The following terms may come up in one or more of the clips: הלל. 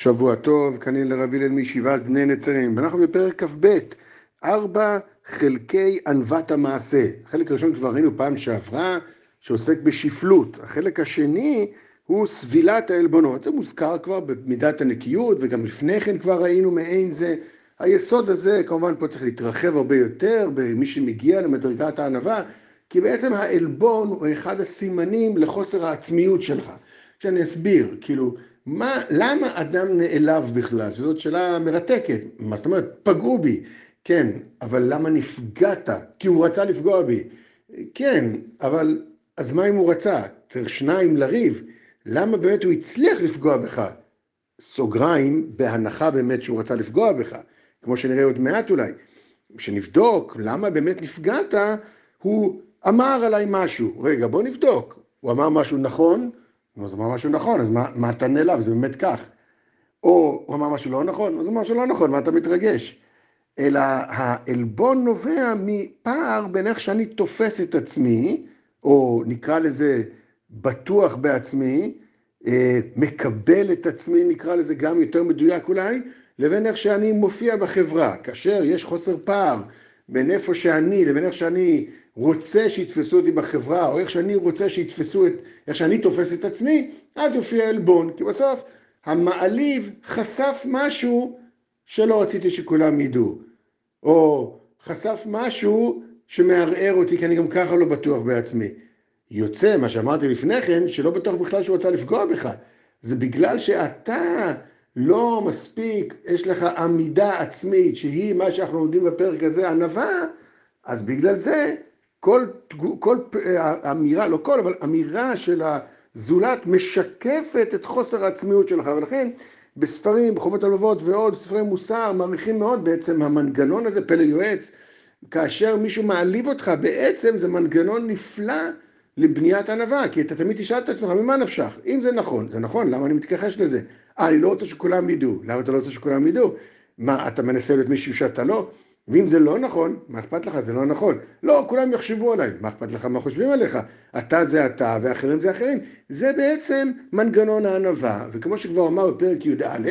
שבוע טוב, כאן לרב הלל מישיבת בני נצרים. אנחנו בפרק כ"ב, 4 חלקי ענוות המעשה. החלק הראשון כבר ראינו פעם שעברה, שעוסק בשפלות. החלק השני הוא סבילת העלבונות. זה מוזכר כבר במידת הנקיות, וגם לפני כן כבר ראינו מעין זה. היסוד הזה כמובן פה צריך להתרחב הרבה יותר במי שמגיע למדרגת הענווה, כי בעצם העלבון הוא אחד הסימנים לחוסר העצמיות שלך. שאני אסביר, כאילו, למה אדם נעלב בכלל? שזאת שאלה מרתקת. מה זאת אומרת? פגעו בי. כן, אבל למה נפגעת? כי הוא רצה לפגוע בי. כן, אבל אז מה אם הוא רצה? צריך שניים לריב. למה באמת הוא הצליח לפגוע בך? סוגריים בהנחה באמת שהוא רצה לפגוע בך. כמו שנראה עוד מעט אולי. כשנבדוק למה באמת נפגעת, הוא אמר עליי משהו. רגע, בוא נבדוק. הוא אמר משהו נכון, אז הוא אמר משהו נכון, אז מה אתה נעלב? זה באמת כך. או הוא אמר משהו לא נכון, אז הוא אמר משהו לא נכון, מה אתה מתרגש? אלא העלבון נובע מפער בין איך שאני תופס את עצמי, או נקרא לזה בטוח בעצמי, מקבל את עצמי, נקרא לזה גם יותר מדויק אולי, לבין איך שאני מופיע בחברה, כאשר יש חוסר פער בין איפה שאני לבין איך שאני רוצה שיתפסו אותי בחברה, או איך שאני רוצה שיתפסו את, איך שאני תופס את עצמי, אז יופיע העלבון. כי בסוף, המעליב חשף משהו שלא רציתי שכולם ידעו, או חשף משהו שמערער אותי, כי אני גם ככה לא בטוח בעצמי. יוצא, מה שאמרתי לפני כן, שלא בטוח בכלל שהוא רוצה לפגוע בך. זה בגלל שאתה לא מספיק, יש לך עמידה עצמית, שהיא מה שאנחנו עומדים בפרק הזה, ענווה, אז בגלל זה, כל אמירה, לא כל, אבל אמירה של הזולת משקפת את חוסר העצמיות שלך, ולכן בספרים, בחובות הלבבות ועוד, ספרי מוסר, מעריכים מאוד בעצם המנגנון הזה, פלא יועץ, כאשר מישהו מעליב אותך, בעצם זה מנגנון נפלא לבניית ענווה, כי אתה תמיד תשאל את עצמך, ממה נפשך? אם זה נכון, זה נכון, למה אני מתכחש לזה? אני לא רוצה שכולם ידעו, למה אתה לא רוצה שכולם ידעו? מה, אתה מנסה להיות מישהו שאתה לא? ואם זה לא נכון, מה אכפת לך? זה לא נכון. לא, כולם יחשבו עליי. מה אכפת לך? מה חושבים עליך? אתה זה אתה, ואחרים זה אחרים. זה בעצם מנגנון הענווה. וכמו שכבר אמר בפרק י"א,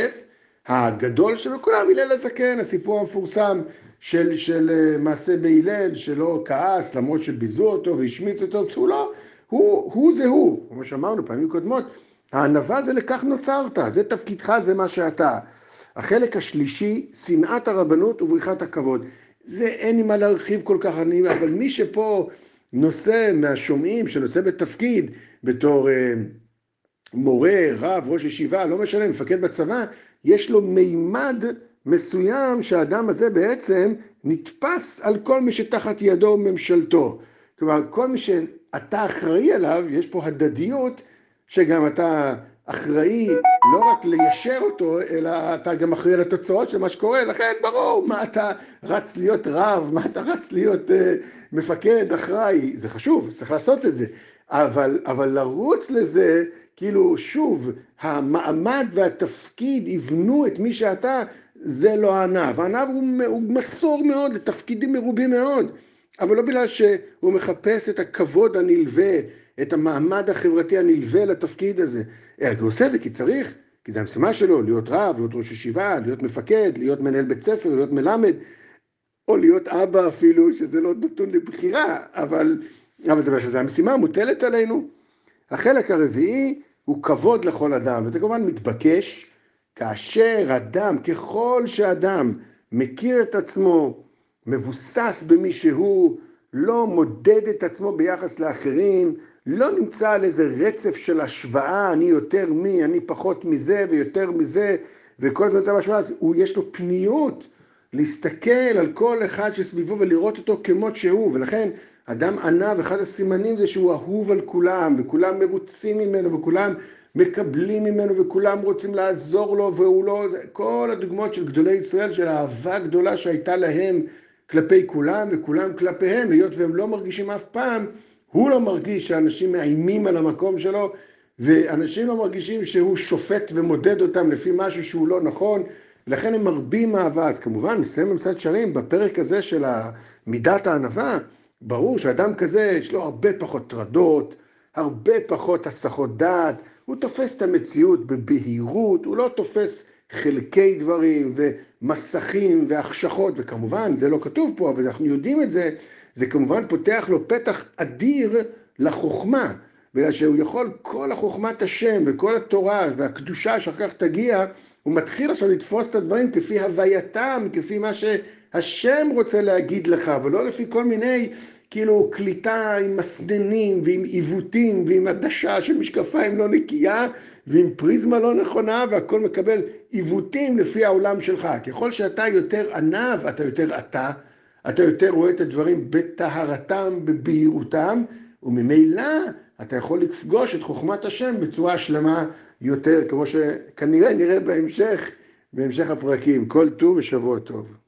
הגדול שלו, כולם הלל הזקן, הסיפור המפורסם של מעשה בהלל, שלא כעס, למרות שביזו אותו והשמיץ אותו, הוא לא, הוא זה הוא. כמו שאמרנו פעמים קודמות, הענווה זה לכך נוצרת, זה תפקידך, זה מה שאתה. החלק השלישי, שנאת הרבנות ובריחת הכבוד. זה אין לי מה להרחיב כל כך, אבל מי שפה נושא מהשומעים, שנושא בתפקיד, בתור מורה, רב, ראש ישיבה, לא משנה, מפקד בצבא, יש לו מימד מסוים שהאדם הזה בעצם נתפס על כל מי שתחת ידו וממשלתו. כלומר, כל מי שאתה אחראי עליו, יש פה הדדיות שגם אתה אחראי לא רק ליישר אותו, אלא אתה גם אחראי על התוצאות של מה שקורה, לכן ברור, מה אתה רץ להיות רב, מה אתה רץ להיות מפקד, אחראי, זה חשוב, צריך לעשות את זה, אבל לרוץ לזה, כאילו שוב, המעמד והתפקיד יבנו את מי שאתה, זה לא הענב, הענב הוא מסור מאוד לתפקידים מרובים מאוד, אבל לא בגלל שהוא מחפש את הכבוד הנלווה, את המעמד החברתי הנלווה לתפקיד הזה. אלא הוא עושה זה כי צריך, כי זה המשימה שלו, להיות רב, להיות ראש ישיבה, להיות מפקד, להיות מנהל בית ספר, להיות מלמד, או להיות אבא אפילו, שזה לא נתון לבחירה, אבל זה שזה המשימה המוטלת עלינו. החלק הרביעי הוא כבוד לכל אדם, וזה כמובן מתבקש, כאשר אדם, ככל שאדם מכיר את עצמו, מבוסס במי שהוא, לא מודד את עצמו ביחס לאחרים, לא נמצא על איזה רצף של השוואה, אני יותר מי, אני פחות מזה ויותר מזה, וכל הזמן נמצא בהשוואה, אז יש לו פניות להסתכל על כל אחד שסביבו ולראות אותו כמות שהוא, ולכן אדם ענב, אחד הסימנים זה שהוא אהוב על כולם, וכולם מרוצים ממנו, וכולם מקבלים ממנו, וכולם רוצים לעזור לו, והוא לא, כל הדוגמאות של גדולי ישראל, של האהבה גדולה שהייתה להם, כלפי כולם וכולם כלפיהם, היות והם לא מרגישים אף פעם, הוא לא מרגיש שאנשים מאיימים על המקום שלו, ואנשים לא מרגישים שהוא שופט ומודד אותם לפי משהו שהוא לא נכון, לכן הם מרבים אהבה. אז כמובן, מסיים במסד שרים, בפרק הזה של מידת הענווה, ברור שאדם כזה יש לו הרבה פחות טרדות, הרבה פחות הסחות דעת, הוא תופס את המציאות בבהירות, הוא לא תופס חלקי דברים ומסכים והחשכות, וכמובן זה לא כתוב פה, אבל אנחנו יודעים את זה, זה כמובן פותח לו פתח אדיר לחוכמה, בגלל שהוא יכול כל החוכמת השם וכל התורה והקדושה שאחר כך תגיע, הוא מתחיל עכשיו לתפוס את הדברים כפי הווייתם, כפי מה שהשם רוצה להגיד לך, ולא לפי כל מיני כאילו קליטה עם מסננים ועם עיוותים ועם הדשה של משקפיים לא נקייה ועם פריזמה לא נכונה, והכל מקבל עיוותים לפי העולם שלך. ככל שאתה יותר ענב, אתה יותר אתה, אתה יותר רואה את הדברים בטהרתם, בבהירותם, וממילא אתה יכול לפגוש את חוכמת השם בצורה שלמה יותר, כמו שכנראה נראה בהמשך הפרקים. כל טוב ושבוע טוב.